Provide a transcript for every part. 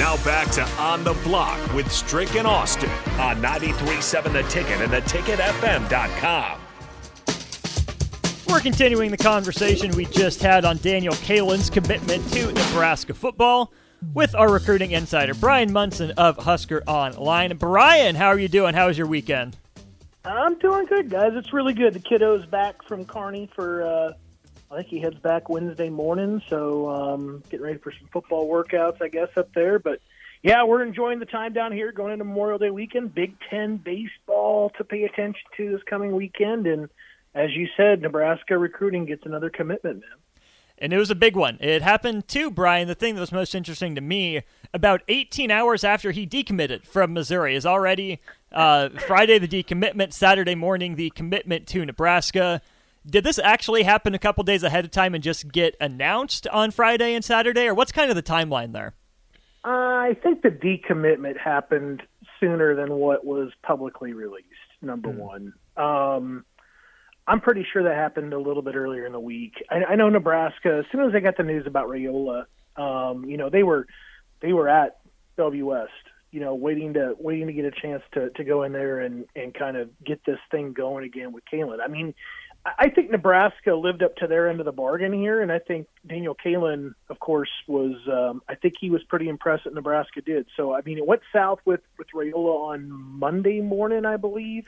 Now back to On the Block with Strick and Austin on 93.7 The Ticket and theticketfm.com. We're continuing the conversation we just had on Daniel Kaelin's commitment to Nebraska football with our recruiting insider, Bryan Munson of Husker Online. Bryan, how are you doing? How was your weekend? I'm doing good, guys. It's really good. The kiddo's back from Kearney for, I think he heads back Wednesday morning, so getting ready for some football workouts, I guess, up there. But, yeah, we're enjoying the time down here, going into Memorial Day weekend. Big Ten baseball to pay attention to this coming weekend. And, as you said, Nebraska recruiting gets another commitment, man. And it was a big one. It happened too, Bryan. The thing that was most interesting to me, about 18 hours after he decommitted from Missouri, is already Friday the decommitment, Saturday morning the commitment to Nebraska. Did this actually happen a couple days ahead of time and just get announced on Friday and Saturday, or what's kind of the timeline there? I think the decommitment happened sooner than what was publicly released, number one. I'm pretty sure that happened a little bit earlier in the week. I know Nebraska, as soon as they got the news about Raiola, you know, they were at Bellevue West, you know, waiting to get a chance to go in there and kind of get this thing going again with Kaelin. I mean, I think Nebraska lived up to their end of the bargain here, and I think Daniel Kaelin, of course, was I think he was pretty impressed that Nebraska did. So, I mean, it went south with Raiola on Monday morning, I believe.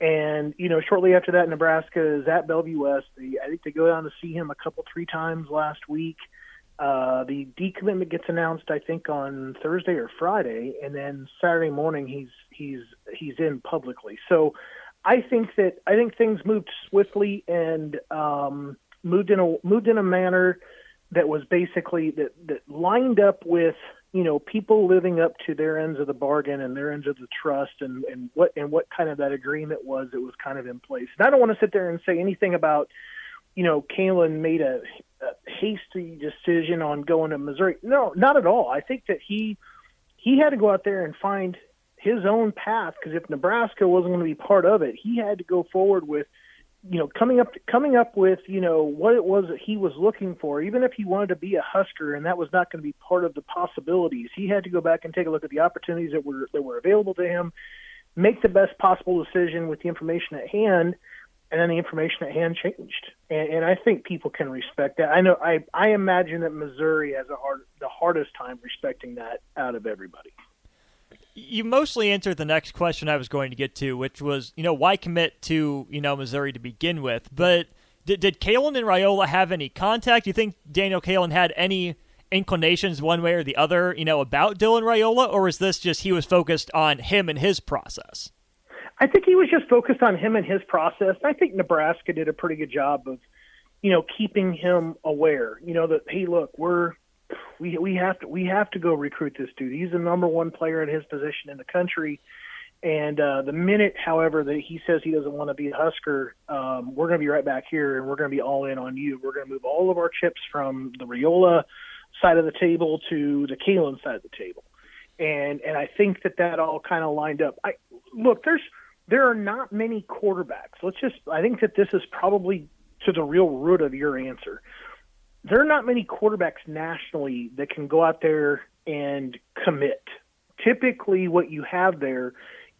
And, you know, shortly after that, Nebraska is at Bellevue West. I think they go down to see him three times last week. The decommitment gets announced, I think, on Thursday or Friday, and then Saturday morning he's in publicly. So I think things moved swiftly and moved in a manner that was basically that lined up with, you know, people living up to their ends of the bargain and their ends of the trust and what kind of that agreement was that was kind of in place. And I don't want to sit there and say anything about, you know, Kaelin made a hasty decision on going to Missouri. No, not at all. I think that he had to go out there and find his own path, because if Nebraska wasn't going to be part of it, he had to go forward with, you know, coming up with, you know, what it was that he was looking for. Even if he wanted to be a Husker and that was not going to be part of the possibilities, he had to go back and take a look at the opportunities that were available to him, make the best possible decision with the information at hand, and then the information at hand changed. And I think people can respect that. I know I imagine that Missouri has the hardest time respecting that out of everybody. You mostly answered the next question I was going to get to, which was, you know, why commit to, you know, Missouri to begin with? But did Kaelin and Raiola have any contact? Do you think Daniel Kaelin had any inclinations one way or the other, you know, about Dylan Raiola, or is this just he was focused on him and his process? I think he was just focused on him and his process. I think Nebraska did a pretty good job of, you know, keeping him aware, you know, that, hey, look, we have to go recruit this dude. He's the number one player in his position in the country. And the minute, however, that he says he doesn't want to be a Husker, we're going to be right back here, and we're going to be all in on you. We're going to move all of our chips from the Raiola side of the table to the Kaelin side of the table. And I think that all kind of lined up. There are not many quarterbacks. I think that this is probably to the real root of your answer. There are not many quarterbacks nationally that can go out there and commit. Typically what you have there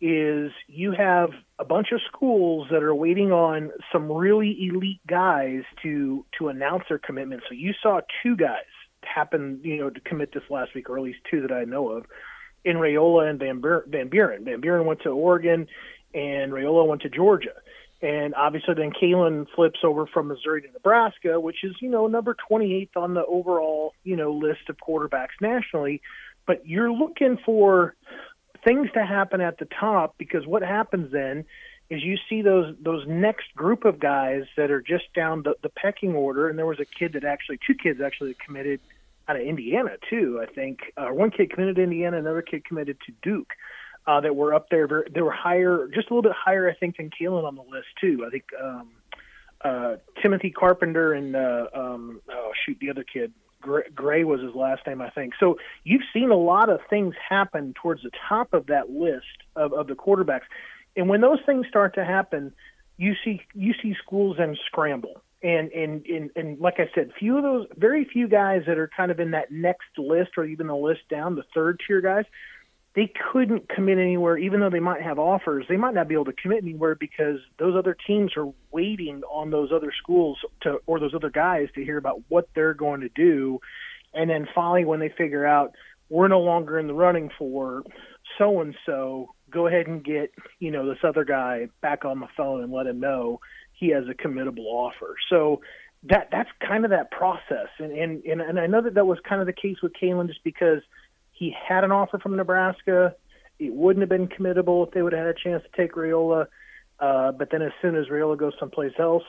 is you have a bunch of schools that are waiting on some really elite guys to announce their commitment. So you saw two guys happen, you know, to commit this last week, or at least two that I know of, in Raiola and Van Buren. Van Buren went to Oregon and Raiola went to Georgia. And obviously then Kaelin flips over from Missouri to Nebraska, which is, you know, number 28th on the overall, you know, list of quarterbacks nationally. But you're looking for things to happen at the top, because what happens then is you see those next group of guys that are just down the pecking order. And there was two kids committed out of Indiana too, I think. One kid committed to Indiana, another kid committed to Duke. That were up there. They were higher, just a little bit higher, I think, than Kaelin on the list too. I think Timothy Carpenter and the other kid, Gray was his last name, I think. So you've seen a lot of things happen towards the top of that list of the quarterbacks, and when those things start to happen, you see schools then scramble. And like I said, few of those, very few guys that are kind of in that next list or even the list down, the third tier guys, they couldn't commit anywhere, even though they might have offers. They might not be able to commit anywhere because those other teams are waiting on those other schools to, or those other guys to hear about what they're going to do. And then finally, when they figure out we're no longer in the running for so-and-so, go ahead and get, you know, this other guy back on the phone and let him know he has a committable offer. So that's kind of that process. And I know that was kind of the case with Kaelin just because he had an offer from Nebraska. It wouldn't have been committable if they would have had a chance to take Raiola. But then as soon as Raiola goes someplace else,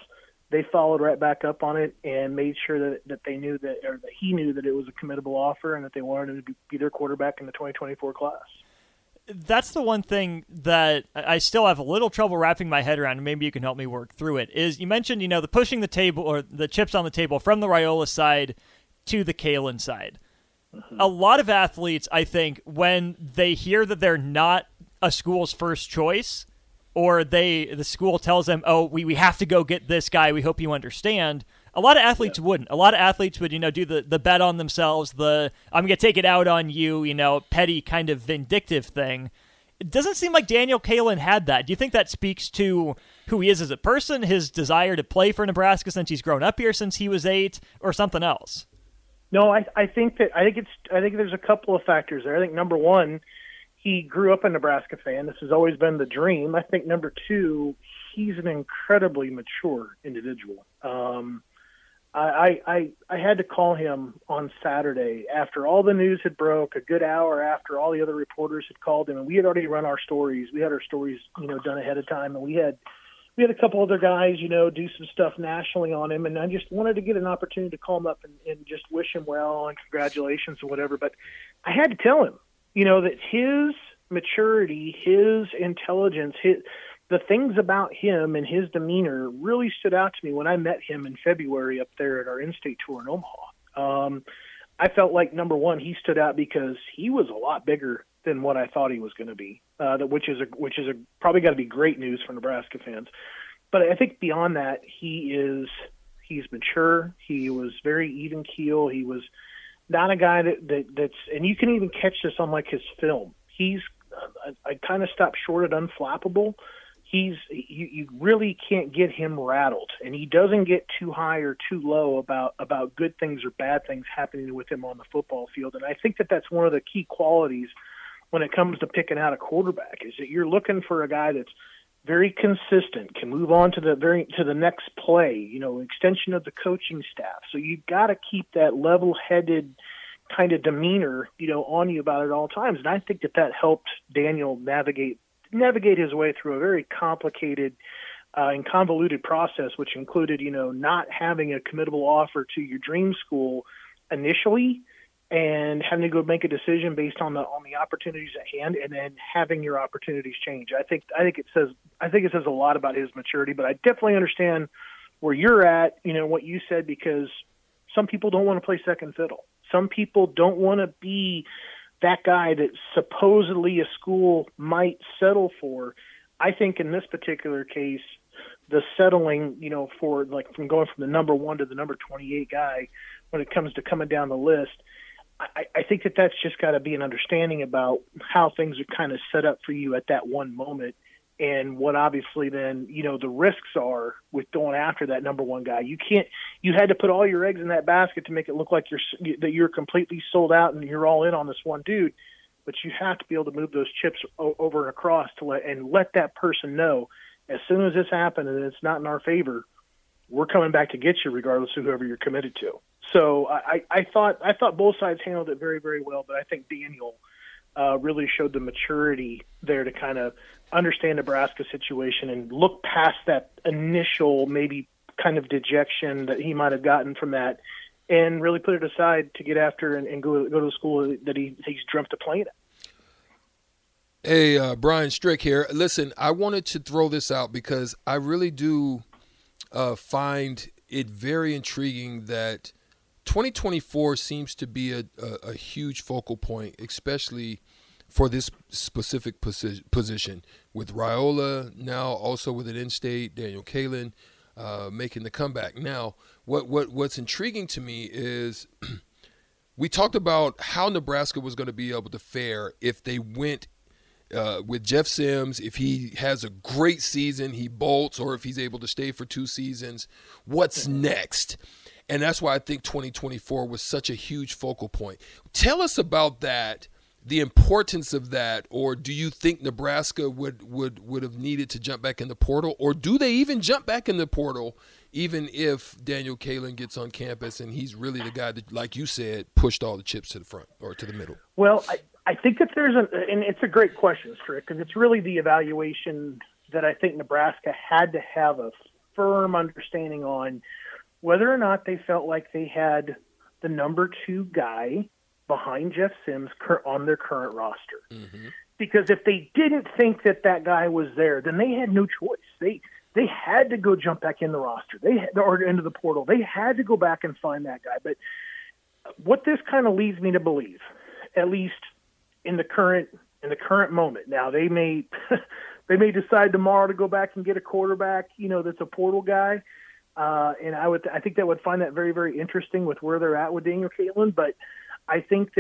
they followed right back up on it and made sure that they knew that, or that he knew that it was a committable offer and that they wanted him to be their quarterback in the 2024 class. That's the one thing that I still have a little trouble wrapping my head around, and maybe you can help me work through it, is you mentioned, you know, the pushing the table or the chips on the table from the Raiola side to the Kaelin side. Mm-hmm. A lot of athletes, I think, when they hear that they're not a school's first choice or the school tells them, oh, we have to go get this guy, we hope you understand, a lot of athletes wouldn't. A lot of athletes would, you know, do the bet on themselves, the I'm going to take it out on you, you know, petty kind of vindictive thing. It doesn't seem like Daniel Kaelin had that. Do you think that speaks to who he is as a person, his desire to play for Nebraska since he's grown up here since he was 8, or something else? No, I think there's a couple of factors there. I think number one, he grew up a Nebraska fan. This has always been the dream. I think number two, he's an incredibly mature individual. I had to call him on Saturday after all the news had broke, a good hour after all the other reporters had called him, and we had already run our stories. We had our stories, you know, done ahead of time, and we had a couple other guys, you know, do some stuff nationally on him, and I just wanted to get an opportunity to call him up and just wish him well and congratulations and whatever. But I had to tell him, you know, that his maturity, his intelligence, the things about him and his demeanor really stood out to me when I met him in February up there at our in-state tour in Omaha. I felt like, number one, he stood out because he was a lot bigger than what I thought he was going to be, which is probably got to be great news for Nebraska fans. But I think beyond that, he's mature. He was very even keel. He was not a guy that's – and you can even catch this on, like, his film. He's – I kind of stopped short at unflappable. You really can't get him rattled, and he doesn't get too high or too low about good things or bad things happening with him on the football field. And I think that's one of the key qualities when it comes to picking out a quarterback, is that you're looking for a guy that's very consistent, can move on to the next play, you know, extension of the coaching staff. So you've got to keep that level-headed kind of demeanor, you know, on you about it at all times. And I think that helped Daniel navigate his way through a very complicated and convoluted process, which included, you know, not having a committable offer to your dream school initially and having to go make a decision based on the opportunities at hand, and then having your opportunities change. I think it says a lot about his maturity, but I definitely understand where you're at, you know, what you said, because some people don't want to play second fiddle. Some people don't want to be that guy that supposedly a school might settle for. I think in this particular case, the settling, you know, for like from going from the number one to the number 28 guy when it comes to coming down the list, I think that's just got to be an understanding about how things are kind of set up for you at that one moment, and what obviously then, you know, the risks are with going after that number one guy. You had to put all your eggs in that basket to make it look like you're completely sold out and you're all in on this one dude, but you have to be able to move those chips over and across and let that person know, as soon as this happened and it's not in our favor, we're coming back to get you regardless of whoever you're committed to. So I thought both sides handled it very, very well, but I think Daniel really showed the maturity there to kind of understand Nebraska's situation and look past that initial maybe kind of dejection that he might have gotten from that, and really put it aside to get after and go to the school that he's dreamt of playing at. Hey, Brian Strick here. Listen, I wanted to throw this out because I really do find it very intriguing that 2024 seems to be a huge focal point, especially for this specific position with Raiola, now also with an in-state, Daniel Kaelin. making the comeback. Now, what's intriguing to me is we talked about how Nebraska was going to be able to fare if they went with Jeff Sims, if he has a great season, he bolts, or if he's able to stay for two seasons, what's next? And that's why I think 2024 was such a huge focal point. Tell us about that, the importance of that, or do you think Nebraska would have needed to jump back in the portal, or do they even jump back in the portal even if Daniel Kaelin gets on campus and he's really the guy that, like you said, pushed all the chips to the front or to the middle? Well, I think that there's and it's a great question, Strick, because it's really the evaluation that I think Nebraska had to have a firm understanding on whether or not they felt like they had the number two guy behind Jeff Sims on their current roster. Mm-hmm. Because if they didn't think that that guy was there, then they had no choice. They had to go jump back in the roster. They had, or into the portal. They had to go back and find that guy. But what this kind of leads me to believe, at least in the current moment. Now they may decide tomorrow to go back and get a quarterback, that's a portal guy. And I think that would find that very, very interesting with where they're at with Daniel Kaelin. But I think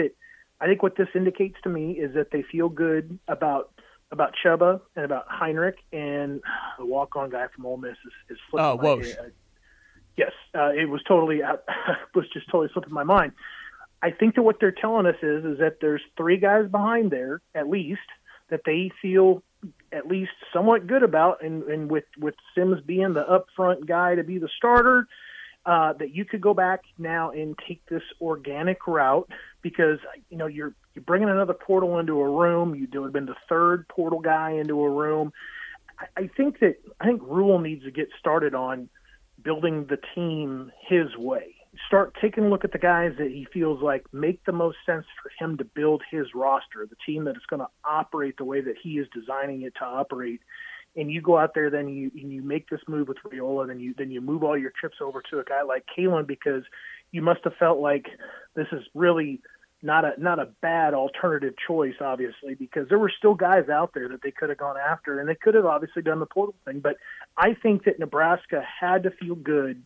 what this indicates to me is that they feel good about Chubba and about Heinrich, and the walk-on guy from Ole Miss is slipping. Oh, Woj. Yes, it was totally was just totally slipping my mind. I think that what they're telling us is that there's three guys behind there at least that they feel at least somewhat good about, and with Sims being the upfront guy to be the starter, that you could go back now and take this organic route, because you're bringing another portal into a room. You'd have been the third portal guy into a room. I think Rule needs to get started on building the team his way. Start taking a look at the guys that he feels like make the most sense for him to build his roster, the team that is going to operate the way that he is designing it to operate. And you go out there, then you make this move with Raiola, then you move all your chips over to a guy like Kaelin, because you must have felt like this is really not a bad alternative choice, obviously, because there were still guys out there that they could have gone after, and they could have obviously done the portal thing. But I think that Nebraska had to feel good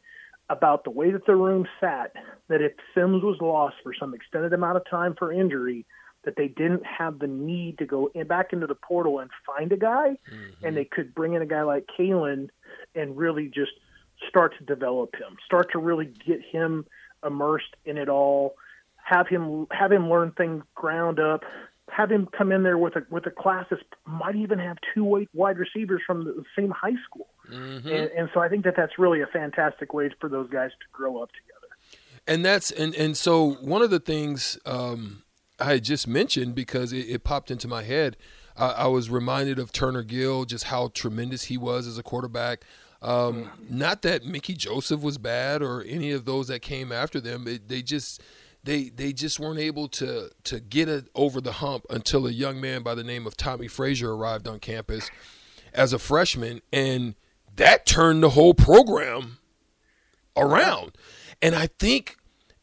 about the way that the room sat, that if Sims was lost for some extended amount of time for injury, that they didn't have the need to go back into the portal and find a guy, mm-hmm. and they could bring in a guy like Kaelin and really just start to develop him, start to really get him immersed in it all, have him learn things ground up, have him come in there with a class that might even have two wide receivers from the same high school. Mm-hmm. And so I think that that's really a fantastic way for those guys to grow up together. And that's and so one of the things I just mentioned, because it popped into my head, I was reminded of Turner Gill, just how tremendous he was as a quarterback. Not that Mickey Joseph was bad or any of those that came after them. They just weren't able to get it over the hump until a young man by the name of Tommy Frazier arrived on campus as a freshman, and that turned the whole program around. And I think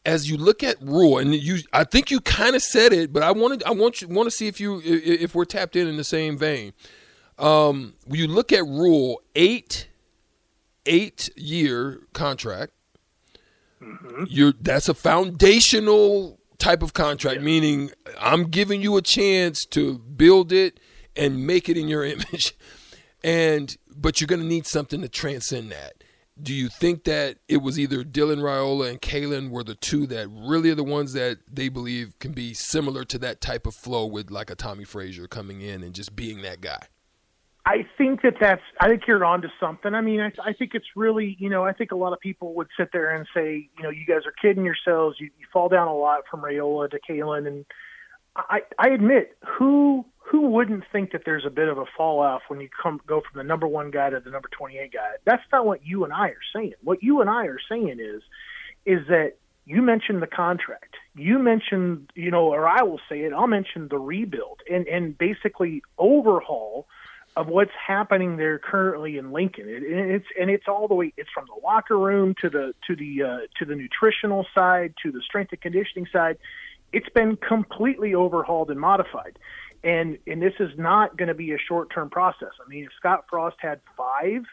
as you look at Rule, and I think you kind of said it, but I want to see if we're tapped in the same vein. When you look at Rule, eight-year contract. Mm-hmm. That's a foundational type of contract, yeah. Meaning I'm giving you a chance to build it and make it in your image, but you're going to need something to transcend that. Do you think that it was either Dylan Raiola and Kaelin were the two that really are the ones that they believe can be similar to that type of flow with like a Tommy Frazier coming in and just being that guy? I think I think you're onto something. I mean, I think it's really, I think a lot of people would sit there and say, you guys are kidding yourselves. You fall down a lot from Raiola to Kaelin. And I admit, who wouldn't think that there's a bit of a fall-off when you go from the number one guy to the number 28 guy? That's not what you and I are saying. What you and I are saying is that you mentioned the contract. You mentioned, or I will say it, I'll mention the rebuild and basically overhaul of what's happening there currently in Lincoln. It's all the way, it's from the locker room to the nutritional side, to the strength and conditioning side. It's been completely overhauled and modified. And this is not going to be a short-term process. I mean, if Scott Frost had 5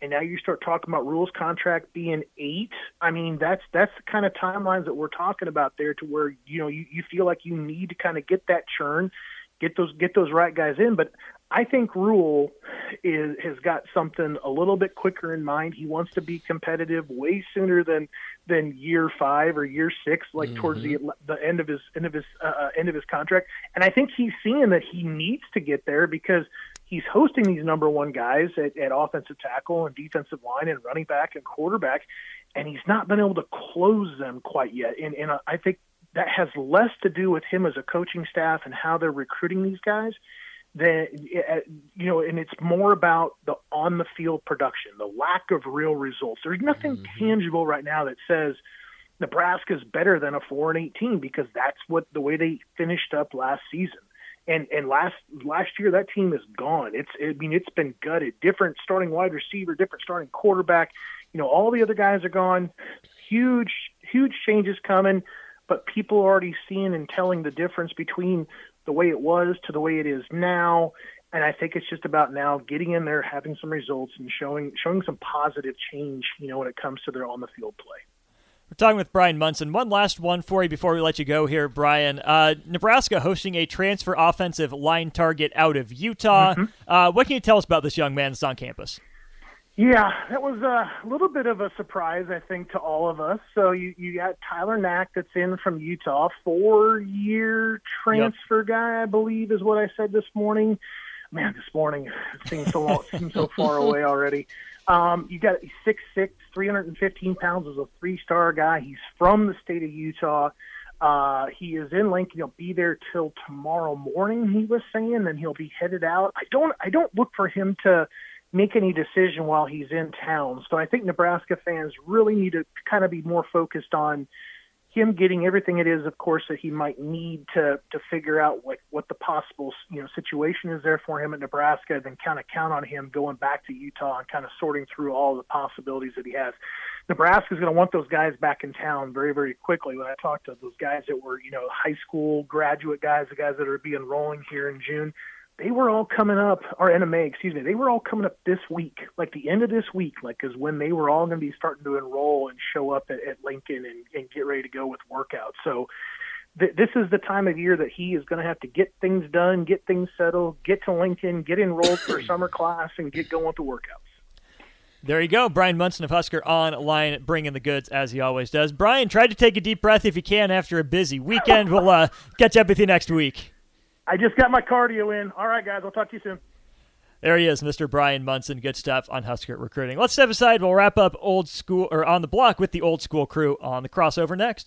and now you start talking about rules contract being 8. I mean, that's the kind of timelines that we're talking about there, to where, you know, you feel like you need to kind of get that churn, get those right guys in. But I think Rule has got something a little bit quicker in mind. He wants to be competitive way sooner than year 5 or year 6, like towards the end of his contract. And I think he's seeing that he needs to get there because he's hosting these number one guys at offensive tackle and defensive line and running back and quarterback, and he's not been able to close them quite yet. And I think that has less to do with him as a coaching staff and how they're recruiting these guys. And it's more about the on-the-field production, the lack of real results. There's nothing tangible right now that says Nebraska's better than a 4-18, because that's the way they finished up last season. And last year, that team is gone. It's been gutted. Different starting wide receiver, different starting quarterback. You know, all the other guys are gone. Huge changes coming, but people are already seeing and telling the difference between the way it was to the way it is now. And I think it's just about now getting in there, having some results, and showing some positive change, you know, when it comes to their on-the-field play. We're talking with Bryan Munson. One last one for you before we let you go here, Bryan. Nebraska hosting a transfer offensive line target out of Utah. What can you tell us about this young man that's on campus? Yeah, that was a little bit of a surprise, I think, to all of us. So you got Tyler Knack that's in from Utah, 4-year transfer guy, I believe is what I said this morning. Man, this morning seems so long, seems so far away already. You got 6'6", 315 pounds, is a 3-star guy. He's from the state of Utah. He is in Lincoln. He'll be there till tomorrow morning, he was saying, then he'll be headed out. I don't look for him to make any decision while he's in town. So I think Nebraska fans really need to kind of be more focused on him getting everything it is, of course, that he might need to figure out what the possible, you know, situation is there for him at Nebraska, and then kind of count on him going back to Utah and kind of sorting through all the possibilities that he has. Nebraska's going to want those guys back in town very, very quickly. When I talked to those guys that were, you know, high school graduate guys, the guys that are be enrolling here in June, they were all coming up, or in May, excuse me, they were all coming up this week, like the end of this week, like is when they were all going to be starting to enroll and show up at Lincoln and get ready to go with workouts. So this is the time of year that he is going to have to get things done, get things settled, get to Lincoln, get enrolled for summer class, and get going with the workouts. There you go. Bryan Munson of Husker Online, bringing the goods as he always does. Bryan, try to take a deep breath if you can after a busy weekend. We'll catch up with you next week. I just got my cardio in. All right, guys, I'll talk to you soon. There he is, Mr. Bryan Munson. Good stuff on Husker Recruiting. Let's step aside. We'll wrap up Old School or On the Block with the Old School crew on the crossover next.